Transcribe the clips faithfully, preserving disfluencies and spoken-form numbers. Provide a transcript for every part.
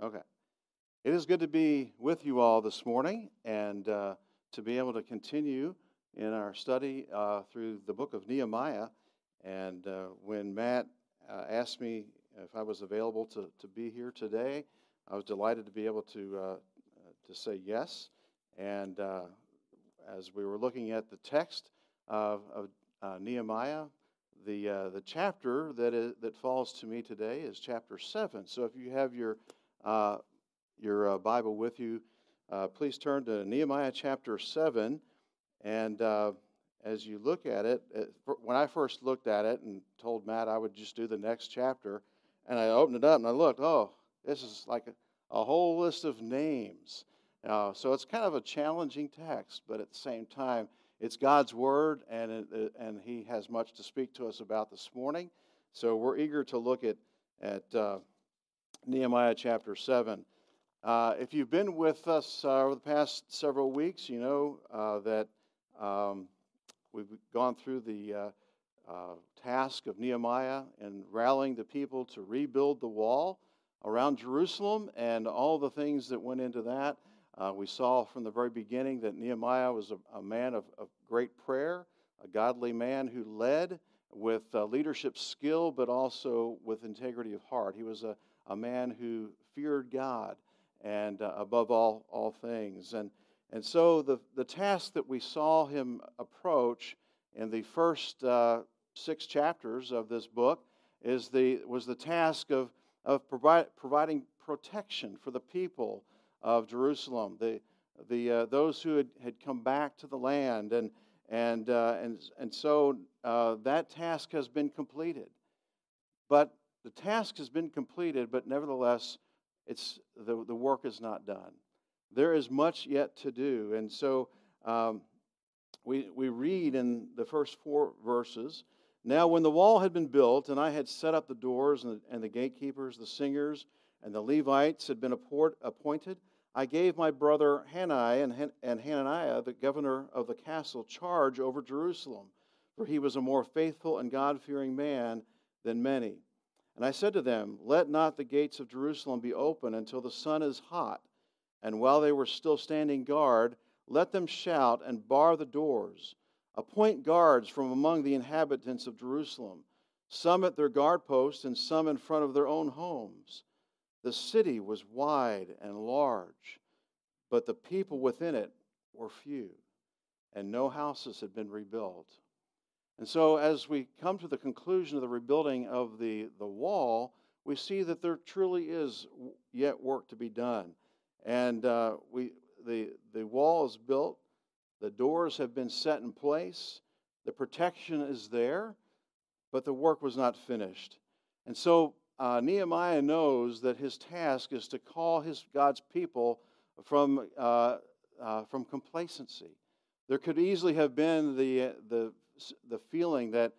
Okay. It is good to be with you all this morning and uh, to be able to continue in our study uh, through the book of Nehemiah. And uh, when Matt uh, asked me if I was available to, to be here today, I was delighted to be able to uh, to say yes. And uh, as we were looking at the text of, of uh, Nehemiah, the uh, the chapter that is, that falls to me today is chapter seven. So if you have your uh, your uh, Bible with you, uh, please turn to Nehemiah chapter seven. And uh, as you look at it, it, when I first looked at it and told Matt I would just do the next chapter, and I opened it up and I looked, oh, this is like a, a whole list of names. Uh, so it's kind of a challenging text, but at the same time, it's God's Word, and it, and He has much to speak to us about this morning. So we're eager to look at, at uh, Nehemiah chapter seven. Uh, if you've been with us uh, over the past several weeks, you know uh, that um, we've gone through the uh, uh, task of Nehemiah in rallying the people to rebuild the wall around Jerusalem and all the things that went into that. Uh, we saw from the very beginning that Nehemiah was a, a man of, of great prayer, a godly man who led with uh, leadership skill, but also with integrity of heart. He was a, a man who feared God and uh, above all all things. And and so the, the task that we saw him approach in the first uh, six chapters of this book is the was the task of, of provide, providing protection for the people of Jerusalem, the the uh, those who had, had come back to the land, and and uh, and and so uh, that task has been completed. But the task has been completed, but nevertheless, it's the the work is not done. There is much yet to do, and so um, we we read in the first four verses. Now, when the wall had been built, and I had set up the doors and the, and the gatekeepers, the singers, and the Levites had been appointed, I gave my brother Hanani and, Han- and Hananiah, the governor of the castle, charge over Jerusalem, for he was a more faithful and God-fearing man than many. And I said to them, let not the gates of Jerusalem be open until the sun is hot, and while they were still standing guard, let them shout and bar the doors. Appoint guards from among the inhabitants of Jerusalem, some at their guard posts and some in front of their own homes. The city was wide and large, but the people within it were few, and no houses had been rebuilt. And so as we come to the conclusion of the rebuilding of the, the wall, we see that there truly is yet work to be done. And uh, we the the wall is built, the doors have been set in place, the protection is there, but the work was not finished. And so Uh, Nehemiah knows that his task is to call his God's people from uh, uh, from complacency. There could easily have been the the the feeling that,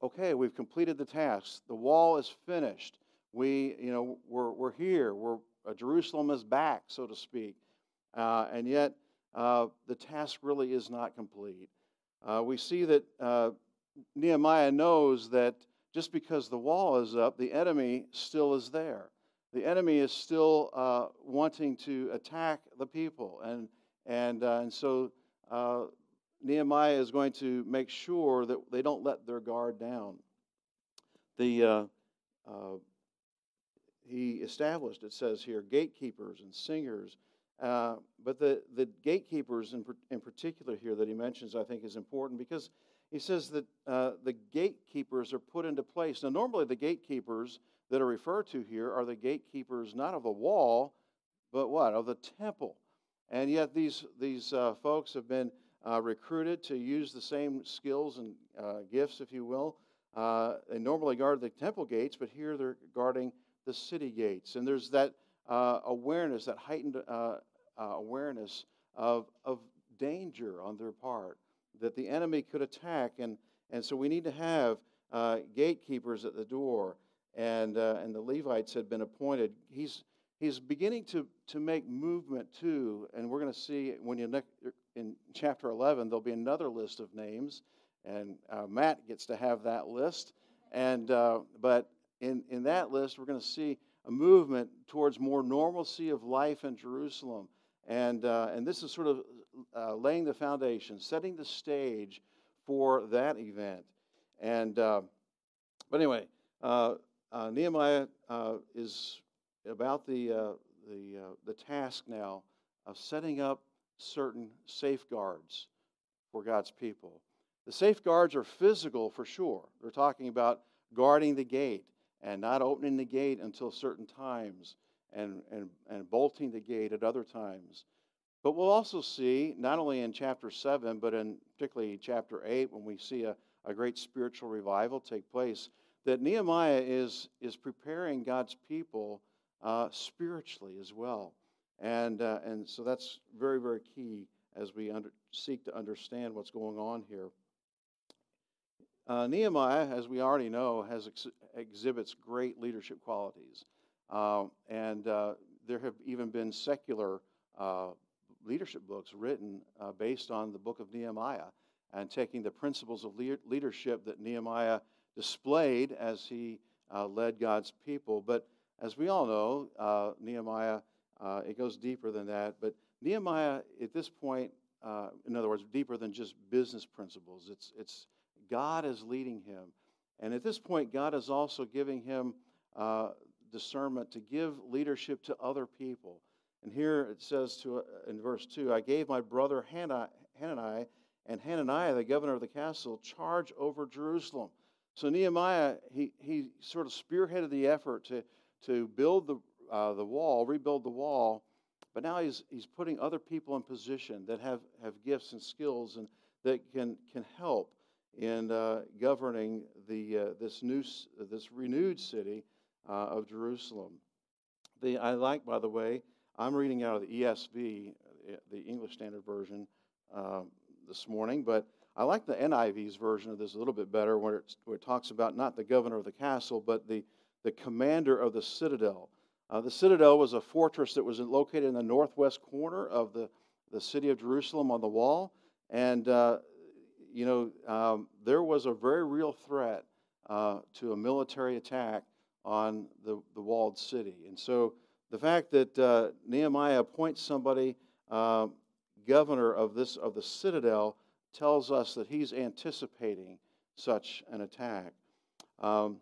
okay, we've completed the task, the wall is finished, we you know we're we're here, we're uh, Jerusalem is back, so to speak, uh, and yet uh, the task really is not complete. Uh, we see that uh, Nehemiah knows that. Just because the wall is up, the enemy still is there. The enemy is still uh, wanting to attack the people. And and uh, and so uh, Nehemiah is going to make sure that they don't let their guard down. The uh, uh, he established, it says here, gatekeepers and singers. Uh, but the, the gatekeepers in, in particular here that he mentions, I think, is important because he says that uh, the gatekeepers are put into place. Now, normally the gatekeepers that are referred to here are the gatekeepers not of the wall, but what? Of the temple. And yet these, these uh, folks have been uh, recruited to use the same skills and uh, gifts, if you will. Uh, they normally guard the temple gates, but here they're guarding the city gates. And there's that uh, awareness, that heightened uh, uh, awareness of, of danger on their part, that the enemy could attack, and, and so we need to have uh, gatekeepers at the door, and uh, and the Levites had been appointed. He's he's beginning to to make movement too, and we're going to see when you next in chapter eleven there'll be another list of names, and uh, Matt gets to have that list, and uh, but in in that list we're going to see a movement towards more normalcy of life in Jerusalem. And, uh, and this is sort of uh, laying the foundation, setting the stage for that event. And, uh, but anyway, uh, uh, Nehemiah uh, is about the, uh, the, uh, the task now of setting up certain safeguards for God's people. The safeguards are physical for sure. They're talking about guarding the gate and not opening the gate until certain times and, and, and bolting the gate at other times. But we'll also see, not only in chapter seven, but in particularly chapter eight, when we see a, a great spiritual revival take place, that Nehemiah is, is preparing God's people uh, spiritually as well. And, uh, and so that's very, very key as we under, seek to understand what's going on here. Uh, Nehemiah, as we already know, has ex- exhibits great leadership qualities. Uh, and uh, there have even been secular uh, leadership books written uh, based on the book of Nehemiah and taking the principles of le- leadership that Nehemiah displayed as he uh, led God's people. But as we all know, uh, Nehemiah... Uh, it goes deeper than that, but Nehemiah, at this point, uh, in other words, deeper than just business principles. It's it's God is leading him, and at this point, God is also giving him uh, discernment to give leadership to other people. And here it says to uh, in verse two, I gave my brother Hanani, Hanani and Hananiah, the governor of the castle, charge over Jerusalem. So Nehemiah, he he sort of spearheaded the effort to to build the. Uh, the wall, rebuild the wall, but now he's he's putting other people in position that have, have gifts and skills and that can can help in uh, governing the uh, this new this renewed city uh, of Jerusalem. The I like, by the way, I'm reading out of the E S V, the English Standard Version, um, this morning, but I like the N I V's version of this a little bit better, where it where it talks about not the governor of the castle, but the the commander of the citadel. Uh, the citadel was a fortress that was located in the northwest corner of the, the city of Jerusalem on the wall. And, uh, you know, um, there was a very real threat uh, to a military attack on the, the walled city. And so the fact that uh, Nehemiah appoints somebody uh, governor of this of the citadel tells us that he's anticipating such an attack. Um,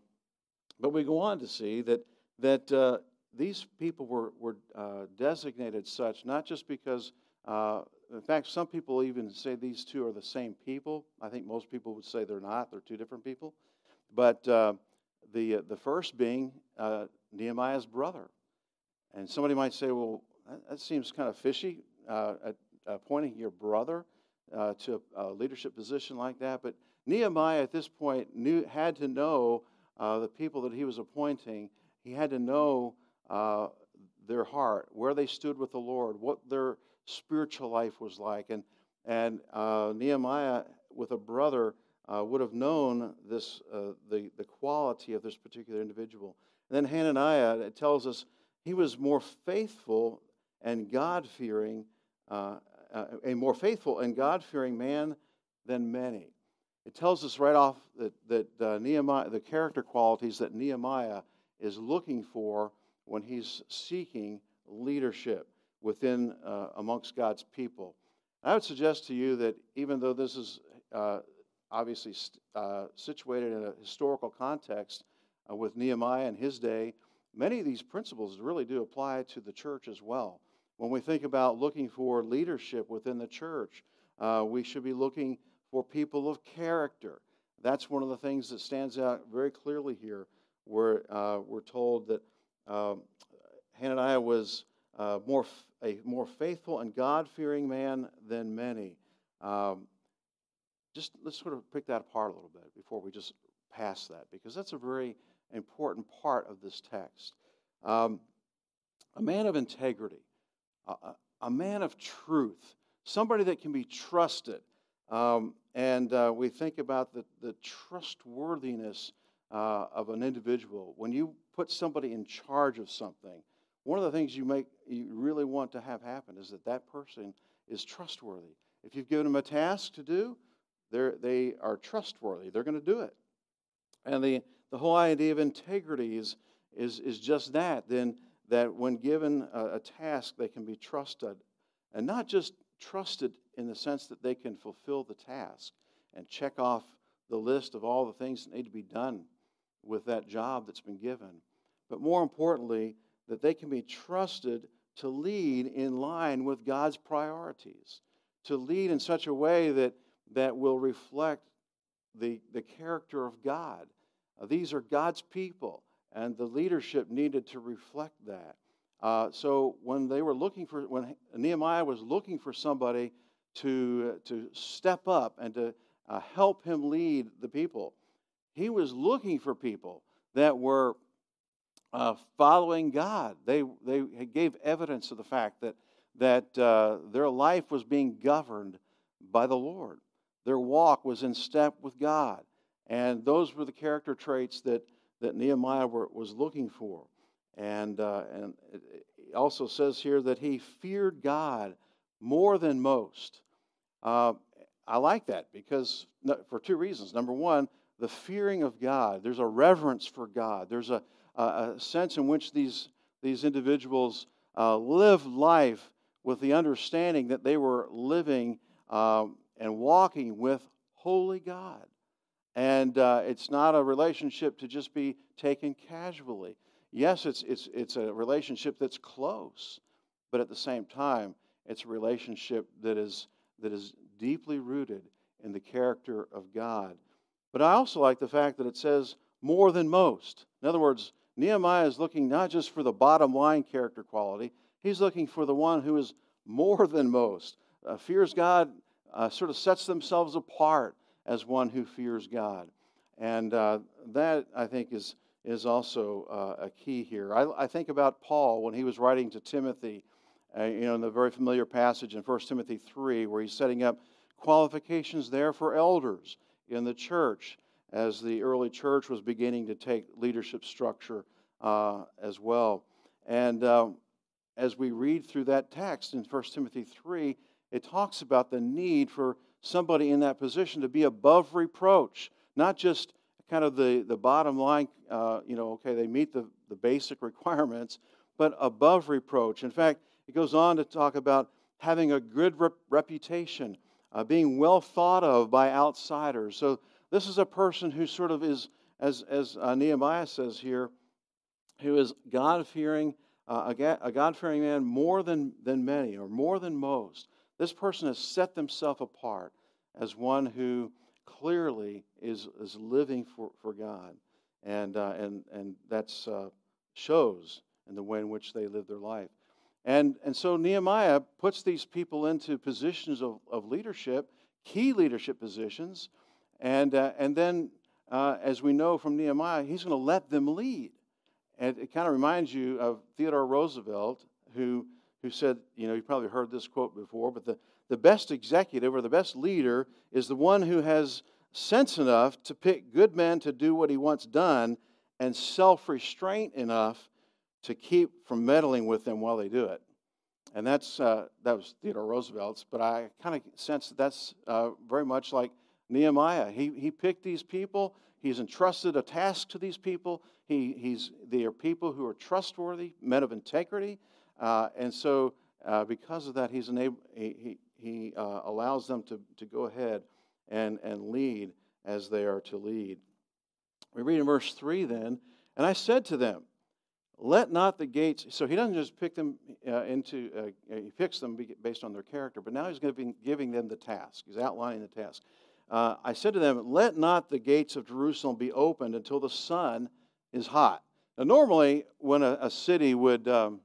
but we go on to see that... that uh, These people were, were uh, designated such, not just because, uh, in fact, some people even say these two are the same people. I think most people would say they're not. They're two different people. But uh, the uh, the first being uh, Nehemiah's brother. And somebody might say, well, that, that seems kind of fishy, uh, appointing your brother uh, to a leadership position like that. But Nehemiah at this point knew had to know uh, the people that he was appointing. He had to know Uh, their heart, where they stood with the Lord, what their spiritual life was like. And and uh, Nehemiah, with a brother, uh, would have known this uh, the, the quality of this particular individual. And then Hananiah, it tells us he was more faithful and God-fearing, uh, a more faithful and God-fearing man than many. It tells us right off that, that uh, Nehemiah, the character qualities that Nehemiah is looking for when he's seeking leadership within uh, amongst God's people. I would suggest to you that even though this is uh, obviously st- uh, situated in a historical context uh, with Nehemiah and his day, many of these principles really do apply to the church as well. When we think about looking for leadership within the church, uh, we should be looking for people of character. That's one of the things that stands out very clearly here, where uh, we're told that Uh, Hananiah was uh, more f- a more faithful and God-fearing man than many. Um, just let's sort of pick that apart a little bit before we just pass that, because that's a very important part of this text. Um, a man of integrity, a, a man of truth, somebody that can be trusted. Um, and uh, we think about the, the trustworthiness Uh, of an individual. When you put somebody in charge of something, one of the things you make you really want to have happen is that that person is trustworthy. If you've given them a task to do, they're they are trustworthy. They're going to do it. And the the whole idea of integrity is is, is just that, then that when given a, a task, they can be trusted, and not just trusted in the sense that they can fulfill the task and check off the list of all the things that need to be done with that job that's been given, but more importantly, that they can be trusted to lead in line with God's priorities, to lead in such a way that, that will reflect the, the character of God. Uh, these are God's people, and the leadership needed to reflect that. Uh, so when they were looking for, when Nehemiah was looking for somebody to, uh, to step up and to uh, help him lead the people, he was looking for people that were uh, following God. They they gave evidence of the fact that that uh, their life was being governed by the Lord. Their walk was in step with God, and those were the character traits that that Nehemiah were, was looking for. And uh, and it also says here that he feared God more than most. Uh, I like that because for two reasons. Number one, the fearing of God. There's a reverence for God. There's a, a sense in which these these individuals uh, lived life with the understanding that they were living um, and walking with holy God. And uh, it's not a relationship to just be taken casually. Yes, it's it's it's a relationship that's close, but at the same time, it's a relationship that is that is deeply rooted in the character of God. But I also like the fact that it says more than most. In other words, Nehemiah is looking not just for the bottom line character quality, he's looking for the one who is more than most. Uh, fears God uh, sort of sets themselves apart as one who fears God. And uh, that, I think, is, is also uh, a key here. I, I think about Paul when he was writing to Timothy, uh, you know, in the very familiar passage in First Timothy three, where he's setting up qualifications there for elders in the church, as the early church was beginning to take leadership structure uh, as well. And um, as we read through that text in First Timothy three, it talks about the need for somebody in that position to be above reproach, not just kind of the, the bottom line, uh, you know, okay, they meet the, the basic requirements, but above reproach. In fact, it goes on to talk about having a good rep- reputation, Uh, being well thought of by outsiders. So this is a person who sort of is, as, as uh, Nehemiah says here, who is God-fearing, uh, a God-fearing man more than, than many, or more than most. This person has set themselves apart as one who clearly is, is living for, for God. And, uh, and, and that uh, shows in the way in which they live their life. And, and so Nehemiah puts these people into positions of, of leadership, key leadership positions, and, uh, and then, uh, as we know from Nehemiah, he's going to let them lead. And it kind of reminds you of Theodore Roosevelt, who, who said, you know, you probably heard this quote before, but the, the best executive or the best leader is the one who has sense enough to pick good men to do what he wants done and self-restraint enough to keep from meddling with them while they do it. And that's uh, that was Theodore Roosevelt's, but I kind of sense that that's uh, very much like Nehemiah. He he picked these people. He's entrusted a task to these people. He he's they are people who are trustworthy, men of integrity, uh, and so uh, because of that, he's enabled. He he, he uh, allows them to to go ahead and and lead as they are to lead. We read in verse three then, and I said to them, let not the gates, so he doesn't just pick them uh, into, uh, he picks them based on their character, but now he's going to be giving them the task. He's outlining the task. Uh, I said to them, let not the gates of Jerusalem be opened until the sun is hot. Now, normally when a, a city would, um,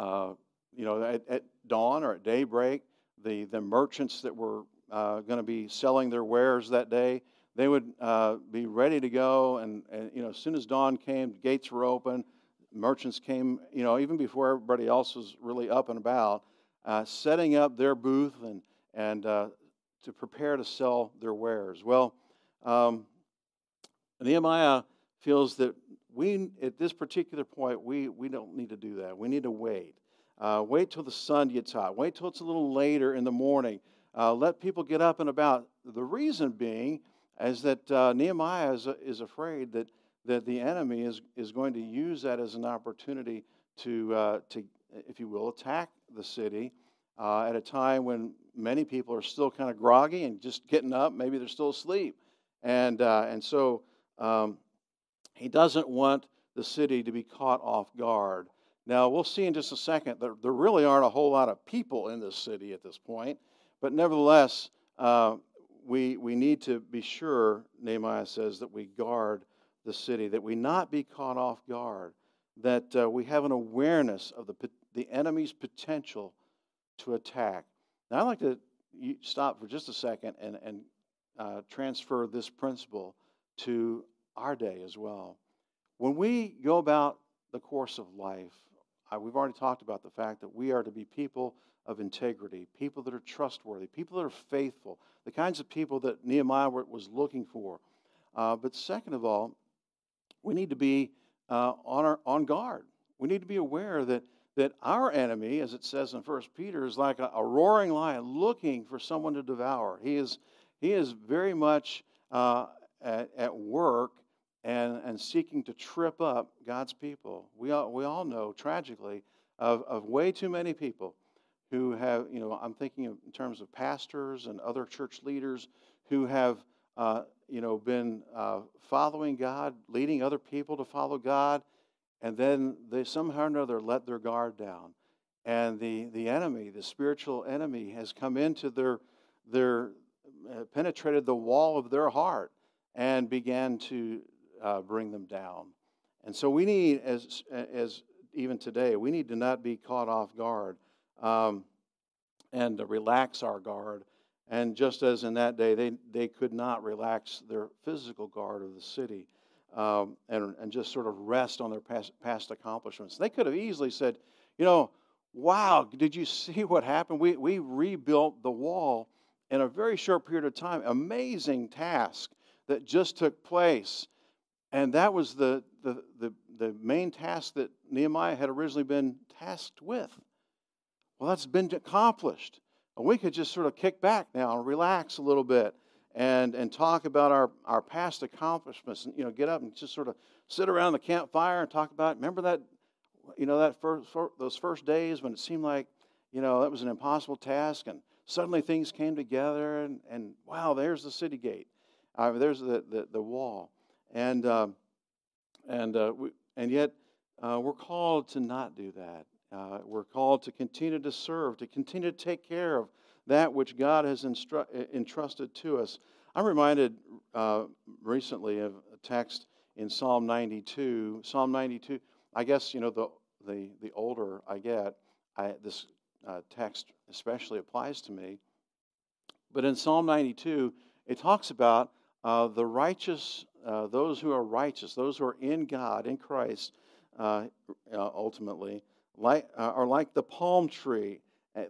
uh, you know, at, at dawn or at daybreak, the, the merchants that were uh, going to be selling their wares that day, they would uh, be ready to go, and, and you know, as soon as dawn came, gates were open, merchants came, you know, even before everybody else was really up and about, uh, setting up their booth and and uh, to prepare to sell their wares. Well, um, Nehemiah feels that we, at this particular point, we we don't need to do that. We need to wait. Uh, wait till the sun gets hot. Wait till it's a little later in the morning. Uh, let people get up and about. The reason being, as that uh, Nehemiah is, is afraid that, that the enemy is, is going to use that as an opportunity to, uh, to if you will, attack the city uh, at a time when many people are still kind of groggy and just getting up. Maybe they're still asleep. And, uh, and so um, he doesn't want the city to be caught off guard. Now, we'll see in just a second that there really aren't a whole lot of people in this city at this point. But nevertheless, uh, we, we need to be sure, Nehemiah says, that we guard the city, that we not be caught off guard, that uh, we have an awareness of the, the enemy's potential to attack. Now, I'd like to stop for just a second and, and uh, transfer this principle to our day as well. When we go about the course of life, I, we've already talked about the fact that we are to be people of integrity, people that are trustworthy, people that are faithful, the kinds of people that Nehemiah was looking for. Uh, but second of all, we need to be uh, on our, on guard. We need to be aware that, that our enemy, as it says in First Peter, is like a, a roaring lion looking for someone to devour. He is, he is very much uh, at, at work and, and seeking to trip up God's people. We all, we all know, tragically, of, of way too many people who have, you know, I'm thinking of, in terms of pastors and other church leaders who have, uh, you know, been uh, following God, leading other people to follow God, and then they somehow or another let their guard down. And the, the enemy, the spiritual enemy, has come into their, their uh, penetrated the wall of their heart and began to uh, bring them down. And so we need, as as even today, we need to not be caught off guard. Um, and to relax our guard. And just as in that day, they, they could not relax their physical guard of the city um, and, and just sort of rest on their past, past accomplishments. They could have easily said, you know, wow, did you see what happened? We, we rebuilt the wall in a very short period of time. Amazing task that just took place. And that was the, the, the, the main task that Nehemiah had originally been tasked with. Well, that's been accomplished. And we could just sort of kick back now and relax a little bit and, and talk about our, our past accomplishments and, you know, get up and just sort of sit around the campfire and talk about, remember that, you know, that first, those first days when it seemed like, you know, that was an impossible task and suddenly things came together and, and wow, there's the city gate. I mean, there's the, the, the wall. And, um, and, uh, we, and yet uh, we're called to not do that. Uh, we're called to continue to serve, to continue to take care of that which God has instru- entrusted to us. I'm reminded uh, recently of a text in Psalm ninety-two. Psalm ninety-two, I guess, you know, the the, the older I get, I, this uh, text especially applies to me. But in Psalm ninety-two, it talks about uh, the righteous, uh, those who are righteous, those who are in God, in Christ, uh, uh, ultimately, Like, uh, are like the palm tree.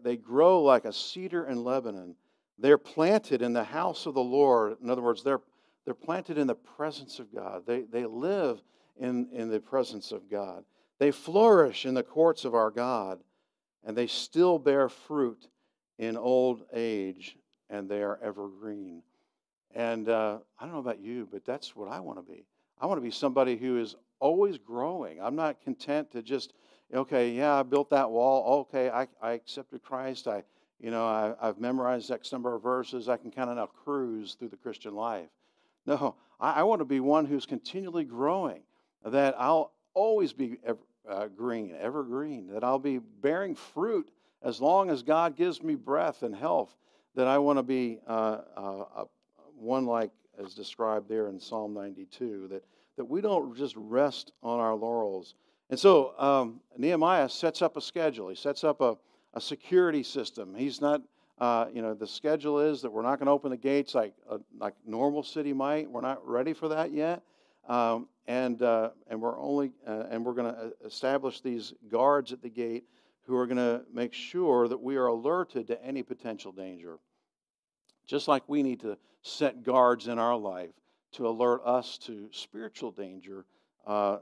They grow like a cedar in Lebanon. They're planted in the house of the Lord. In other words, they're, they're planted in the presence of God. They, they live in, in the presence of God. They flourish in the courts of our God, and they still bear fruit in old age, and they are evergreen. And uh, I don't know about you, but that's what I want to be. I want to be somebody who is always growing. I'm not content to just... Okay, yeah, I built that wall. Okay, I, I accepted Christ. I, you know, I, I've memorized X number of verses. I can kind of now cruise through the Christian life. No, I, I want to be one who's continually growing, that I'll always be ever, uh, green, evergreen, that I'll be bearing fruit as long as God gives me breath and health, that I want to be uh, uh, one like as described there in Psalm ninety-two, that, that we don't just rest on our laurels. And so um, Nehemiah sets up a schedule. He sets up a, a security system. He's not, uh, you know, the schedule is that we're not going to open the gates like a, like normal city might. We're not ready for that yet, um, and uh, and we're only uh, and we're going to establish these guards at the gate who are going to make sure that we are alerted to any potential danger. Just like we need to set guards in our life to alert us to spiritual danger. Uh,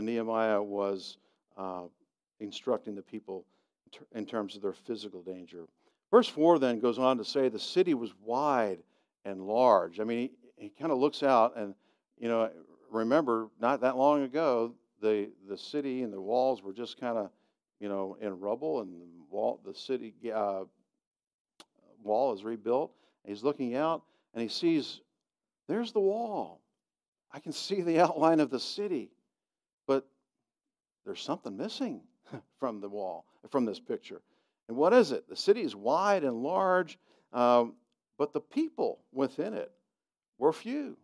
Nehemiah was uh, instructing the people in terms of their physical danger. Verse four then goes on to say the city was wide and large. I mean, he, he kind of looks out and, you know, remember, not that long ago, the the city and the walls were just kind of, you know, in rubble, and the wall, the city uh, wall is rebuilt. He's looking out, and he sees, there's the wall. I can see the outline of the city, but there's something missing from the wall, from this picture. And what is it? The city is wide and large, um, but the people within it were few.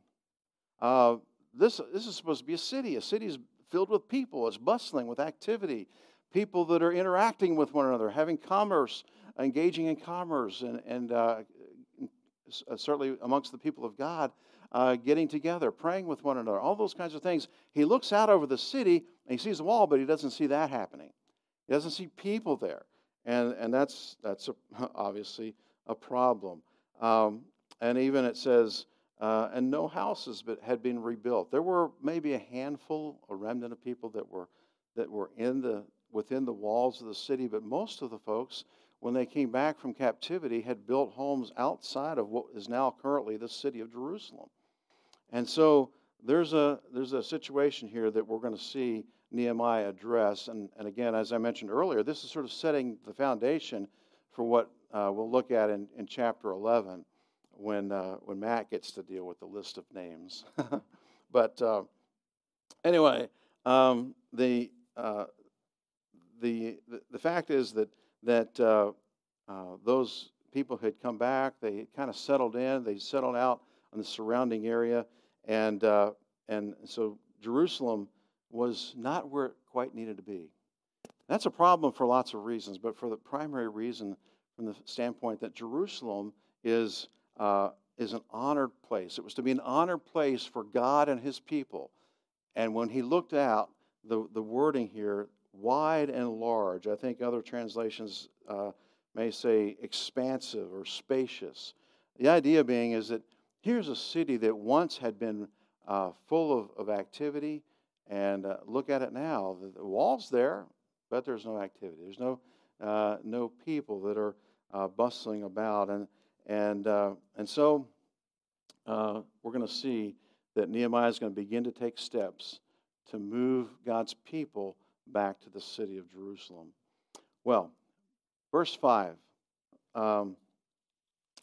Uh, this, this is supposed to be a city. A city is filled with people. It's bustling with activity. People that are interacting with one another, having commerce, engaging in commerce, and, and uh, certainly amongst the people of God, uh, getting together, praying with one another, all those kinds of things. He looks out over the city, and he sees the wall, but he doesn't see that happening. He doesn't see people there. And and that's that's a, obviously a problem. Um, and even it says, uh, and no houses but had been rebuilt. There were maybe a handful, a remnant of people that were that were in the within the walls of the city, but most of the folks, when they came back from captivity, had built homes outside of what is now currently the city of Jerusalem. And so there's a there's a situation here that we're going to see Nehemiah address, and, and again, as I mentioned earlier, this is sort of setting the foundation for what uh, we'll look at in, in chapter eleven when uh, when Matt gets to deal with the list of names. But uh, anyway, um, the, uh, the the the fact is that that uh, uh, those people had come back. They kind of settled in. They settled out in the surrounding area, and uh, and so Jerusalem was not where it quite needed to be. That's a problem for lots of reasons, but for the primary reason, from the standpoint that Jerusalem is uh, is an honored place. It was to be an honored place for God and His people. And when he looked out, the the wording here, wide and large. I think other translations uh, may say expansive or spacious. The idea being is that here's a city that once had been uh, full of, of activity. And uh, look at it now. The, the wall's there, but there's no activity. There's no uh, no people that are uh, bustling about, and and uh, and so uh, we're going to see that Nehemiah is going to begin to take steps to move God's people back to the city of Jerusalem. Well, verse five. Um,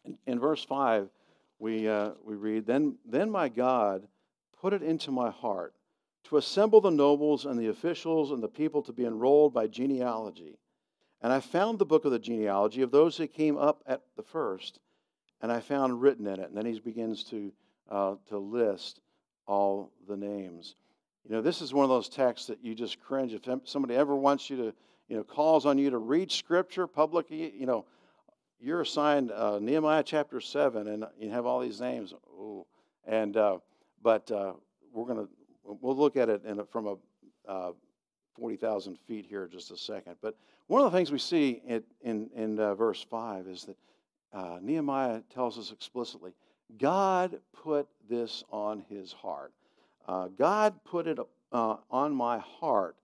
in, in verse five, we uh, we read, "Then then my God put it into my heart to assemble the nobles and the officials and the people to be enrolled by genealogy. And I found the book of the genealogy of those that came up at the first, and I found written in it." And then he begins to uh, to list all the names. You know, this is one of those texts that you just cringe. If somebody ever wants you to, you know, calls on you to read Scripture publicly, you know, you're assigned uh, Nehemiah chapter seven, and you have all these names. Ooh. And uh, but uh, we're going to, we'll look at it in a, from a uh, forty thousand feet here in just a second. But one of the things we see in, in, in uh, verse five is that uh, Nehemiah tells us explicitly, God put this on his heart. Uh, God put it uh, on my heart.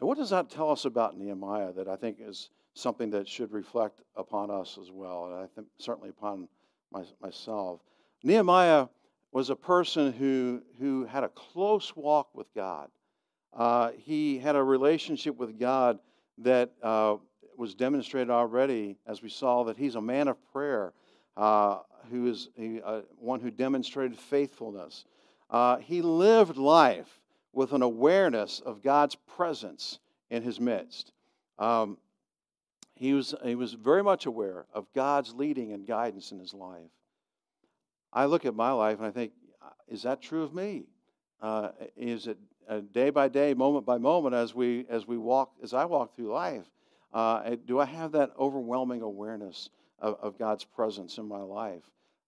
Now, what does that tell us about Nehemiah that I think is something that should reflect upon us as well, and I think certainly upon my, myself? Nehemiah was a person who who had a close walk with God. Uh, he had a relationship with God that uh, was demonstrated already, as we saw, that he's a man of prayer, uh, who is he, uh, one who demonstrated faithfulness. Uh, he lived life with an awareness of God's presence in his midst. Um, he was he was very much aware of God's leading and guidance in his life. I look at my life and I think, is that true of me? Uh, is it uh, day by day, moment by moment, as we as we walk, as I walk through life? Uh, do I have that overwhelming awareness of, of God's presence in my life?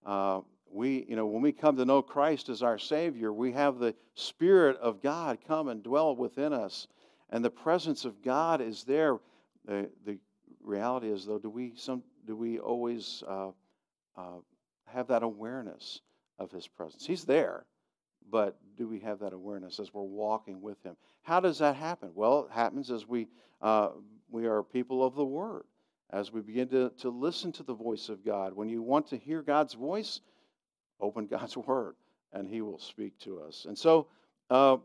Uh, we, you know, when we come to know Christ as our Savior, we have the Spirit of God come and dwell within us, and the presence of God is there. The, the reality is, though, do we some do we always uh, uh, have that awareness of his presence? He's there, but do we have that awareness as we're walking with him? How does that happen? Well, it happens as we uh, we are people of the Word, as we begin to, to listen to the voice of God. When you want to hear God's voice, open God's Word, and he will speak to us. And so Uh,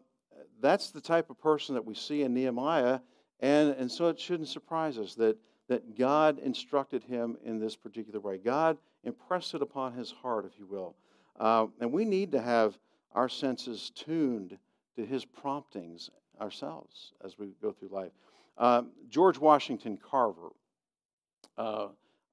that's the type of person that we see in Nehemiah, and, and so it shouldn't surprise us that, that God instructed him in this particular way. God impressed it upon his heart, if you will. Uh, and we need to have our senses tuned to his promptings ourselves as we go through life. Uh, George Washington Carver, uh,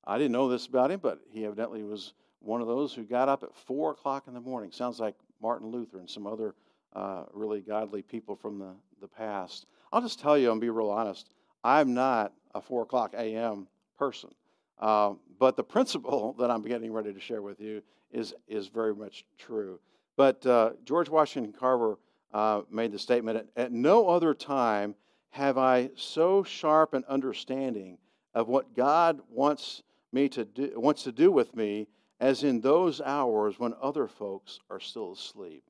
I didn't know this about him, but he evidently was one of those who got up at four o'clock in the morning. Sounds like Martin Luther and some other uh, really godly people from the, the past. I'll just tell you and be real honest, I'm not a four o'clock a.m. person. Uh, but the principle that I'm getting ready to share with you is, is very much true. But uh, George Washington Carver uh, made the statement, at, at no other time have I so sharp an understanding of what God wants me to do, wants to do with me as in those hours when other folks are still asleep.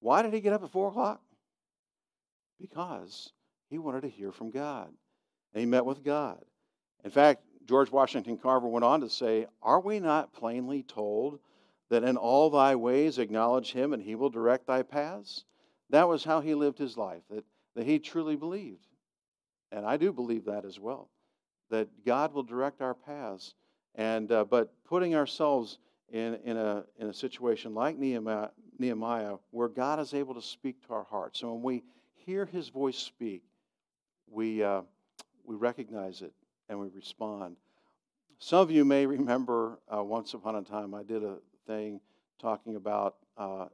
Why did he get up at four o'clock? Because he wanted to hear from God. And he met with God. In fact, George Washington Carver went on to say, are we not plainly told that in all thy ways acknowledge him and he will direct thy paths? That was how he lived his life, that, that he truly believed. And I do believe that as well, that God will direct our paths. And uh, but putting ourselves in, in, a, in a situation like Nehemiah, Nehemiah, where God is able to speak to our hearts. So when we hear his voice speak, we, uh, we recognize it. And we respond. Some of you may remember uh, once upon a time I did a thing talking about uh,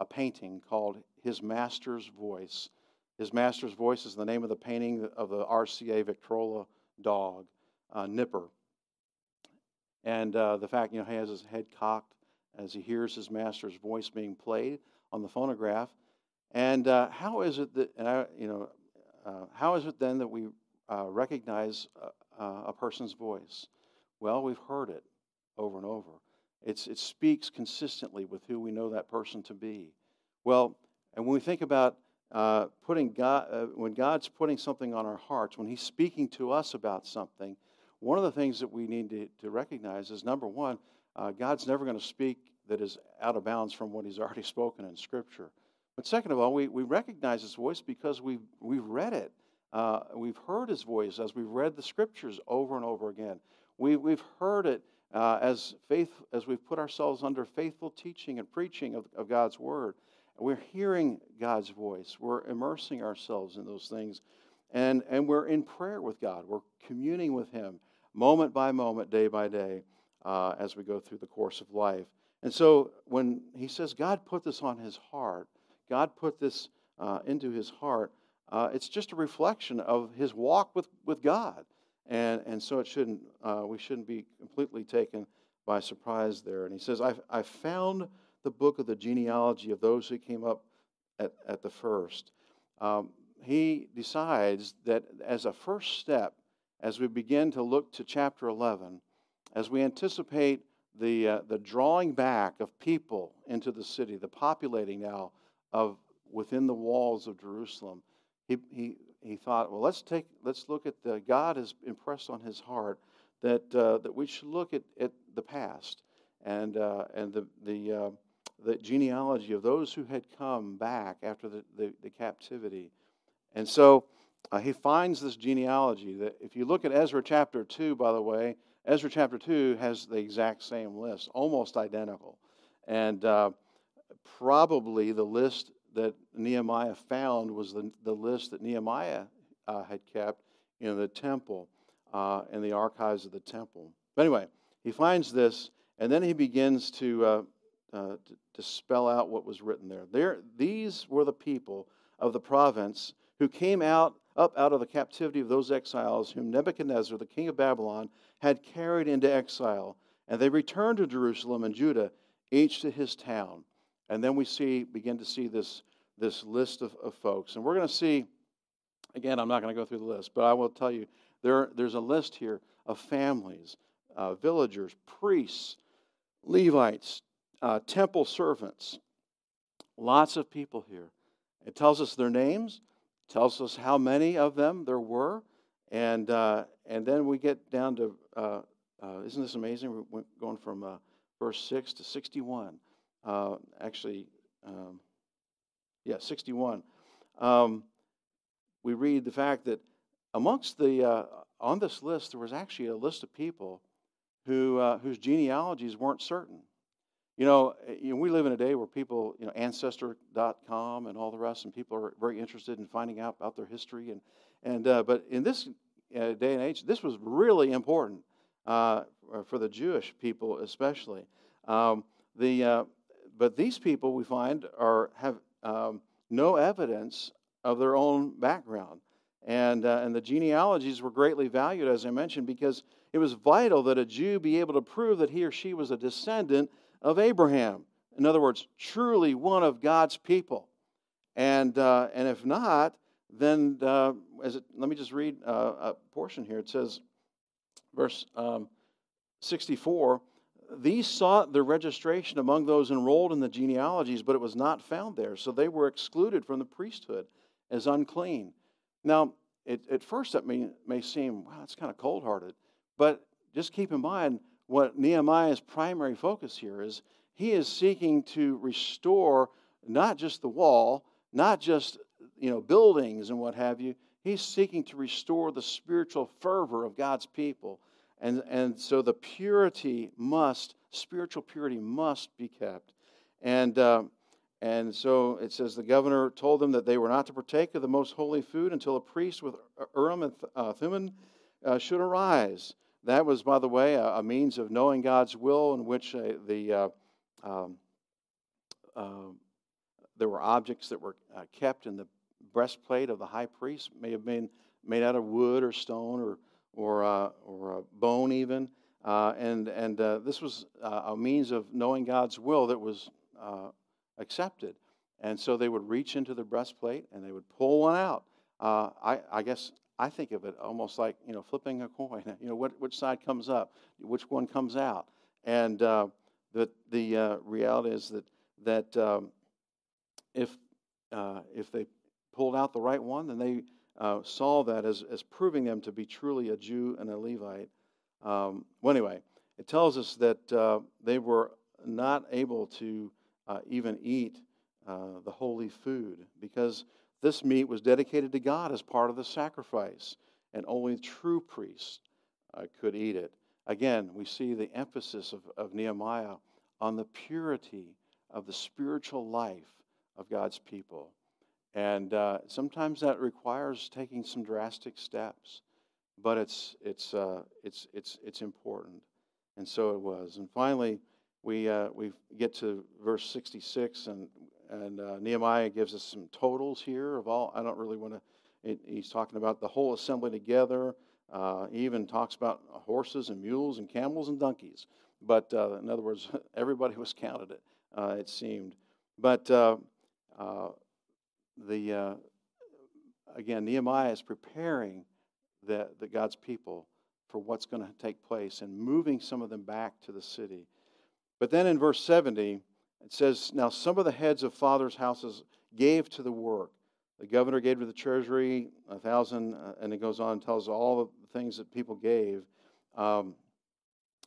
a painting called His Master's Voice. His Master's Voice is the name of the painting of the R C A Victrola dog, uh, Nipper. And uh, the fact, you know, he has his head cocked as he hears his master's voice being played on the phonograph. And uh, how is it that, and I, you know, uh, how is it then that we uh, recognize Uh, Uh, a person's voice? Well, we've heard it over and over. It's, it speaks consistently with who we know that person to be. Well, and when we think about uh, putting God, uh, when God's putting something on our hearts, when He's speaking to us about something, one of the things that we need to, to recognize is, number one, uh, God's never going to speak that is out of bounds from what He's already spoken in Scripture. But second of all, we, we recognize His voice because we've, we've read it. Uh, we've heard his voice as we've read the scriptures over and over again. We, we've heard it uh, as faith as we've put ourselves under faithful teaching and preaching of, of God's word. We're hearing God's voice. We're immersing ourselves in those things. And, and we're in prayer with God. We're communing with him moment by moment, day by day, uh, as we go through the course of life. And so when he says God put this on his heart, God put this uh, into his heart, Uh, it's just a reflection of his walk with, with God, and and so it shouldn't uh, we shouldn't be completely taken by surprise there. And he says, I I found the book of the genealogy of those who came up at, at the first. Um, he decides that as a first step, as we begin to look to chapter eleven, as we anticipate the uh, the drawing back of people into the city, the populating now of within the walls of Jerusalem. He, he he thought, well, let's take let's look at the God has impressed on his heart that uh, that we should look at, at the past and uh, and the the uh, the genealogy of those who had come back after the, the, the captivity, and so uh, he finds this genealogy that if you look at Ezra chapter two, by the way, Ezra chapter two has the exact same list, almost identical, and uh, probably the list that Nehemiah found was the, the list that Nehemiah uh, had kept in the temple, uh, in the archives of the temple. But anyway, he finds this, and then he begins to, uh, uh, to, to spell out what was written there. There, these were the people of the province who came out up out of the captivity of those exiles whom Nebuchadnezzar, the king of Babylon, had carried into exile. And they returned to Jerusalem and Judah, each to his town. And then we see begin to see this, this list of, of folks. And we're going to see, again, I'm not going to go through the list, but I will tell you, there, there's a list here of families, uh, villagers, priests, Levites, uh, temple servants, lots of people here. It tells us their names, tells us how many of them there were, and uh, and then we get down to, uh, uh, isn't this amazing? We're going from uh, verse six to sixty-one. Uh, actually, um, yeah, sixty-one, um, we read the fact that amongst the, uh, on this list, there was actually a list of people who uh, whose genealogies weren't certain. You know, you know, we live in a day where people, you know, Ancestry dot com and all the rest, and people are very interested in finding out about their history. And, and uh, but in this uh, day and age, this was really important uh, for the Jewish people especially. Um, the uh, but these people we find are have um, no evidence of their own background, and uh, and the genealogies were greatly valued, as I mentioned, because it was vital that a Jew be able to prove that he or she was a descendant of Abraham. In other words, truly one of God's people. And uh, and if not, then uh, as it, let me just read uh, a portion here. It says, verse um, sixty-four, these sought their registration among those enrolled in the genealogies, but it was not found there. So they were excluded from the priesthood as unclean. Now, it, at first that may, may seem, wow, that's kind of cold-hearted. But just keep in mind, what Nehemiah's primary focus here is, he is seeking to restore not just the wall, not just, you know, buildings and what have you. He's seeking to restore the spiritual fervor of God's people. And, and so the purity must, spiritual purity must be kept. And, uh, and so it says the governor told them that they were not to partake of the most holy food until a priest with Urim and uh, Thummim uh, should arise. That was, by the way, a, a means of knowing God's will, in which uh, the uh, um, uh, there were objects that were uh, kept in the breastplate of the high priest, may have been made out of wood or stone or or uh, or bone even, uh, and and uh, this was uh, a means of knowing God's will that was uh, accepted, and so they would reach into the breastplate and they would pull one out. Uh, I I guess. I think of it almost like, you know, flipping a coin. You know, what, which side comes up, which one comes out, and uh, the the uh, reality is that that um, if uh, if they pulled out the right one, then they uh, saw that as as proving them to be truly a Jew and a Levite. Um, well, anyway, it tells us that uh, they were not able to uh, even eat uh, the holy food, because this meat was dedicated to God as part of the sacrifice, and only true priests uh, could eat it. Again, we see the emphasis of, of Nehemiah on the purity of the spiritual life of God's people. And uh, sometimes that requires taking some drastic steps, but it's, it's, uh, it's, it's, it's important. And so it was. And finally, we, uh, we get to verse sixty-six, and And uh, Nehemiah gives us some totals here of all. I don't really want to. He's talking about the whole assembly together. Uh, he even talks about horses and mules and camels and donkeys. But uh, in other words, everybody was counted. It uh, it seemed. But uh, uh, the uh, again, Nehemiah is preparing the, the God's people for what's going to take place and moving some of them back to the city. But then in verse seventy. It says, now some of the heads of fathers' houses gave to the work. The governor gave to the treasury a thousand, uh, and it goes on and tells all the things that people gave. Um,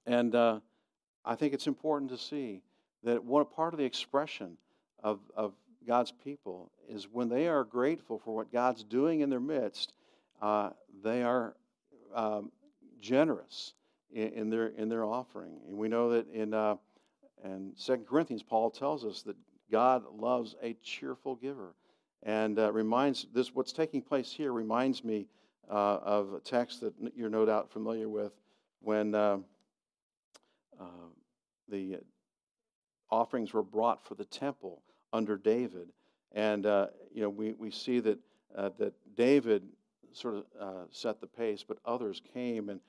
and uh, I think it's important to see that one part of the expression of, of God's people is when they are grateful for what God's doing in their midst, uh, they are um, generous in, in their in their offering. And we know that in uh, And Second Corinthians, Paul tells us that God loves a cheerful giver, and uh, reminds this what's taking place here reminds me uh, of a text that you're no doubt familiar with, when uh, uh, the offerings were brought for the temple under David, and uh, you know we we see that uh, that David sort of uh, set the pace, but others came, and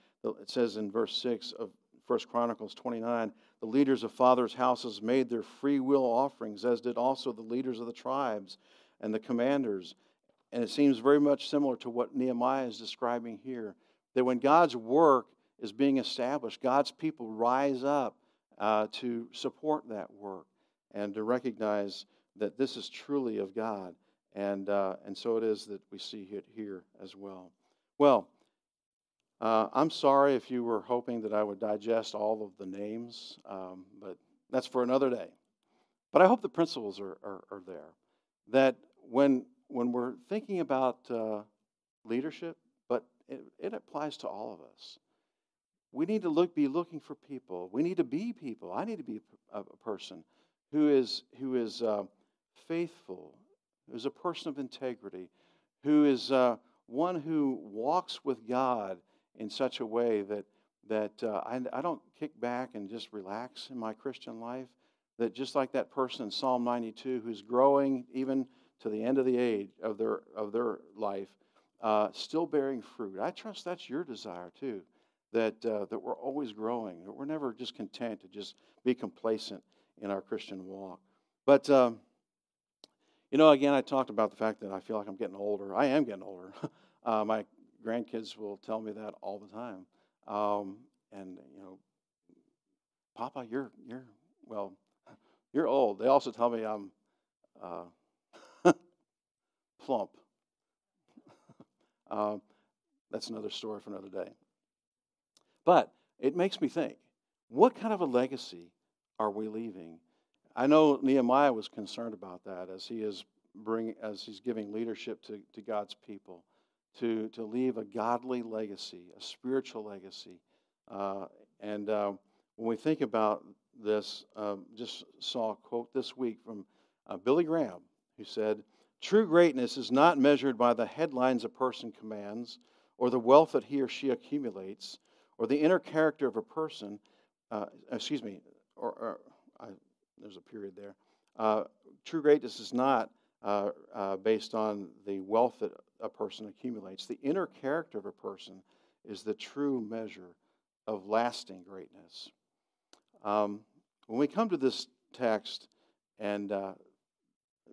it says in verse six of First Chronicles twenty-nine, the leaders of fathers' houses made their free will offerings, as did also the leaders of the tribes and the commanders. And it seems very much similar to what Nehemiah is describing here, that when God's work is being established, God's people rise up uh, to support that work and to recognize that this is truly of God. And, uh, and so it is that we see it here as well. Well, Uh, I'm sorry if you were hoping that I would digest all of the names, um, but that's for another day. But I hope the principles are, are, are there, that when when we're thinking about uh, leadership, but it, it applies to all of us. We need to look, be looking for people. We need to be people. I need to be a, a person who is who is uh, faithful, who is a person of integrity, who is uh, one who walks with God in such a way that that uh, I, I don't kick back and just relax in my Christian life. That just like that person in Psalm ninety-two, who's growing even to the end of the age of their of their life, uh, still bearing fruit. I trust that's your desire too. That uh, that we're always growing. That we're never just content to just be complacent in our Christian walk. But um, you know, again, I talked about the fact that I feel like I'm getting older. I am getting older. uh, my grandkids will tell me that all the time. Um, and you know, Papa, you're you're well, you're old. They also tell me I'm uh, plump. uh, that's another story for another day. But it makes me think, what kind of a legacy are we leaving? I know Nehemiah was concerned about that as he is bring as he's giving leadership to, to God's people, to to leave a godly legacy, a spiritual legacy. Uh, and uh, when we think about this, um, just saw a quote this week from uh, Billy Graham, who said, "True greatness is not measured by the headlines a person commands or the wealth that he or she accumulates, or the inner character of a person," uh, excuse me, or, or I, there's a period there. Uh, true greatness is not uh, uh, based on the wealth that a person accumulates. The inner character of a person is the true measure of lasting greatness. Um, when we come to this text, and uh,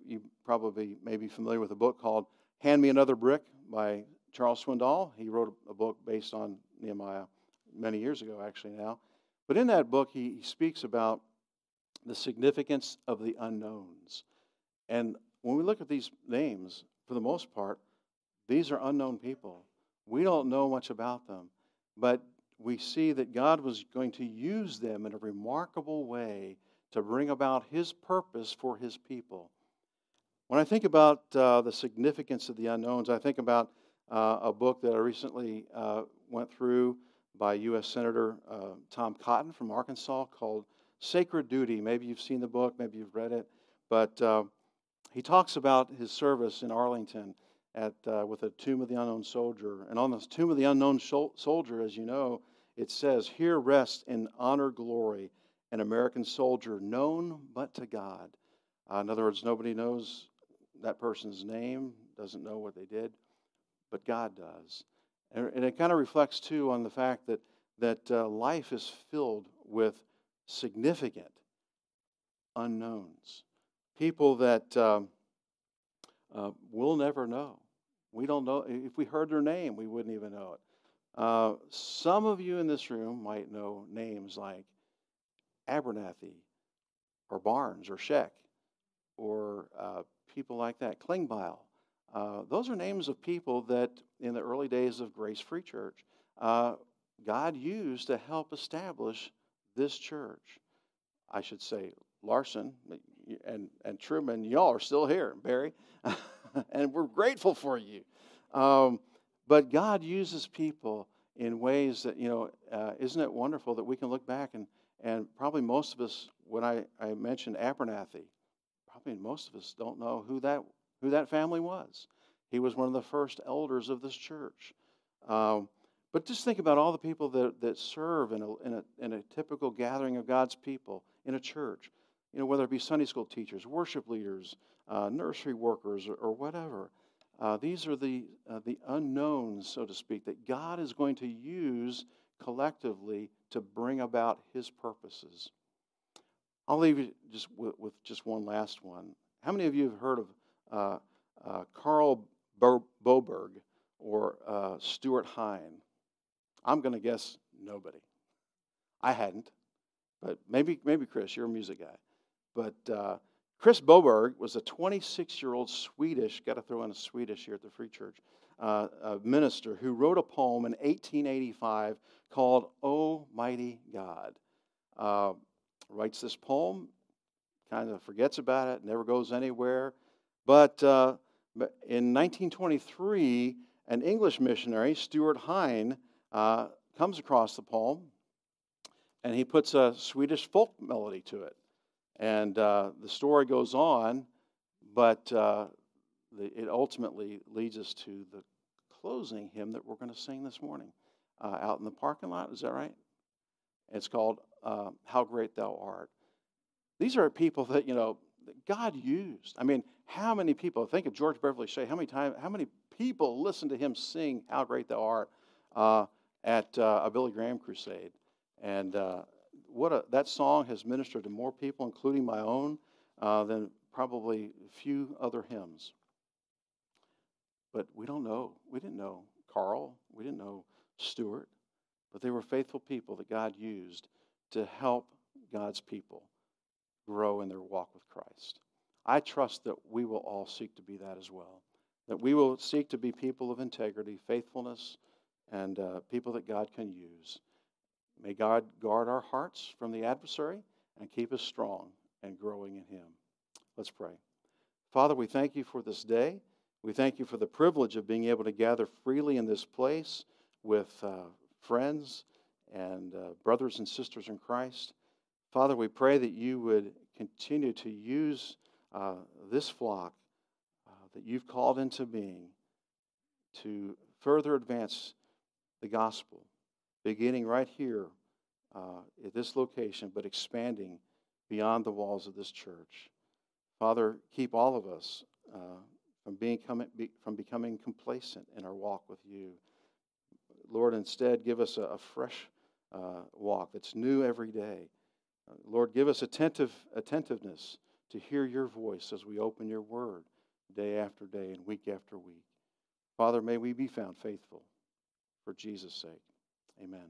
you probably may be familiar with a book called Hand Me Another Brick by Charles Swindoll. He wrote a book based on Nehemiah many years ago, actually now. But in that book, he, he speaks about the significance of the unknowns. And when we look at these names, for the most part, these are unknown people. We don't know much about them. But we see that God was going to use them in a remarkable way to bring about His purpose for His people. When I think about uh, the significance of the unknowns, I think about uh, a book that I recently uh, went through by U S Senator uh, Tom Cotton from Arkansas called Sacred Duty. Maybe you've seen the book, maybe you've read it, but uh, he talks about his service in Arlington at uh, with the Tomb of the Unknown Soldier. And on the Tomb of the Unknown Soldier, as you know, it says, "Here rests in honor glory an American soldier known but to God." Uh, in other words, nobody knows that person's name, doesn't know what they did, but God does. And it kind of reflects, too, on the fact that, that uh, life is filled with significant unknowns, people that um, uh, we'll never know. We don't know. If we heard their name, we wouldn't even know it. Uh, some of you in this room might know names like Abernathy or Barnes or Sheck or uh, people like that, Klingbeil. Uh, those are names of people that in the early days of Grace Free Church, uh, God used to help establish this church. I should say Larson and, and Truman, y'all are still here, Barry, and we're grateful for you. Um, but God uses people in ways that, you know, uh, isn't it wonderful that we can look back and, and probably most of us, when I, I mentioned Abernathy, probably most of us don't know who that was. Who that family was. He was one of the first elders of this church. Um, but just think about all the people that, that serve in a, in, a, in a typical gathering of God's people in a church. You know, whether it be Sunday school teachers, worship leaders, uh, nursery workers, or, or whatever. Uh, these are the uh, the unknowns, so to speak, that God is going to use collectively to bring about His purposes. I'll leave you just with, with just one last one. How many of you have heard of Uh, uh, Carl Boberg or uh, Stuart Hine? I'm going to guess nobody. I hadn't, but maybe maybe Chris, you're a music guy. But uh, Chris Boberg was a twenty-six-year-old Swedish, got to throw in a Swedish here at the Free Church, uh, a minister who wrote a poem in eighteen eighty-five called "Oh Mighty God." Uh, writes this poem, kind of forgets about it, never goes anywhere. But uh, in nineteen twenty-three, an English missionary, Stuart Hine, uh, comes across the poem, and he puts a Swedish folk melody to it. And uh, the story goes on, but uh, the, it ultimately leads us to the closing hymn that we're going to sing this morning uh, out in the parking lot. Is that right? It's called uh, How Great Thou Art. These are people that, you know, that God used. I mean, how many people, think of George Beverly Shea, how many time, how many people listened to him sing How Great Thou Art uh, at uh, a Billy Graham crusade. And uh, what a, that song has ministered to more people, including my own, uh, than probably a few other hymns. But we don't know. We didn't know Carl. We didn't know Stuart. But they were faithful people that God used to help God's people grow in their walk with Christ. I trust that we will all seek to be that as well, that we will seek to be people of integrity, faithfulness, and uh, people that God can use. May God guard our hearts from the adversary and keep us strong and growing in Him. Let's pray. Father, we thank you for this day. We thank you for the privilege of being able to gather freely in this place with uh, friends and uh, brothers and sisters in Christ. Father, we pray that you would continue to use uh, this flock uh, that you've called into being to further advance the gospel, beginning right here uh, at this location, but expanding beyond the walls of this church. Father, keep all of us uh, from being from becoming complacent in our walk with you. Lord, instead, give us a, a fresh uh, walk that's new every day. Lord, give us attentive attentiveness to hear your voice as we open your word day after day and week after week. Father, may we be found faithful for Jesus' sake. Amen.